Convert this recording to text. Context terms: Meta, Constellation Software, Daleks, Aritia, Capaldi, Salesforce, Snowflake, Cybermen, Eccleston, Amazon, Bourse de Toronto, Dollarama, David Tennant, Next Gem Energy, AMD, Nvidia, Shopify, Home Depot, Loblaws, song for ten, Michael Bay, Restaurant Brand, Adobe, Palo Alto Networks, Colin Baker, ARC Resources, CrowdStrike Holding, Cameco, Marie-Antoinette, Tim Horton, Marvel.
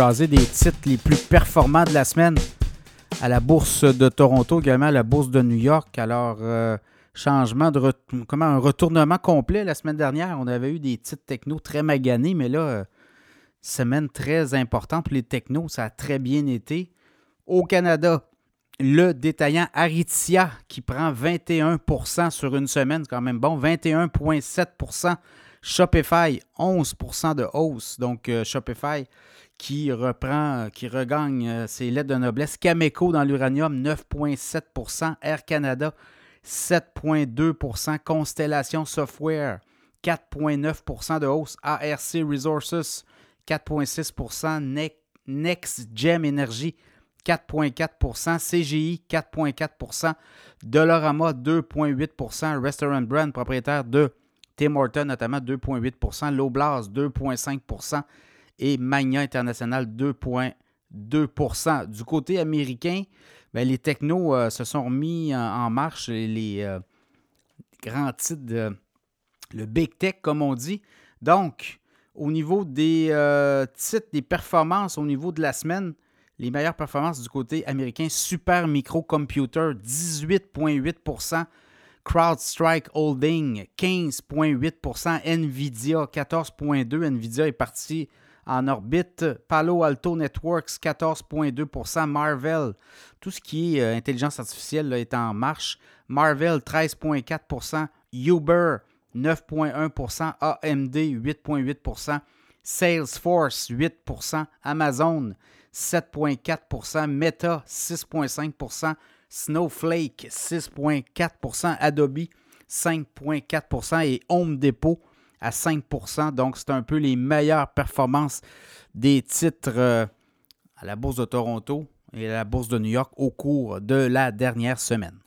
jaser des titres les plus performants de la semaine à la Bourse de Toronto, également à la Bourse de New York. Alors, un retournement complet la semaine dernière. On avait eu des titres techno très maganés, mais là, semaine très importante pour les technos. Ça a très bien été. Au Canada, le détaillant Aritia qui prend 21% sur une semaine, c'est quand même bon, 21,7%. Shopify, 11% de hausse. Donc, Shopify qui regagne ses lettres de noblesse. Cameco dans l'uranium, 9,7%. Air Canada, 7,2%. Constellation Software, 4,9% de hausse. ARC Resources, 4,6%. Next Gem Energy, 4,4%. CGI, 4,4%. Dollarama, 2,8%. Restaurant Brand, propriétaire de Tim Horton, notamment 2,8%, Loblaws 2,5% et Magna International 2,2%. Du côté américain, bien, les technos se sont remis en marche, les grands titres, le Big Tech comme on dit. Donc, au niveau des titres, des performances au niveau de la semaine, les meilleures performances du côté américain, Super Micro Computer 18,8%. CrowdStrike Holding, 15,8%. Nvidia, 14,2%. Nvidia est parti en orbite. Palo Alto Networks, 14,2%. Marvel, tout ce qui est intelligence artificielle là, est en marche. Marvel, 13,4%. Uber, 9,1%. AMD, 8,8%. Salesforce, 8%. Amazon, 7,4%. Meta, 6,5%. Snowflake, 6,4%. Adobe, 5,4%. Et Home Depot à 5%. Donc, c'est un peu les meilleures performances des titres à la Bourse de Toronto et à la Bourse de New York au cours de la dernière semaine.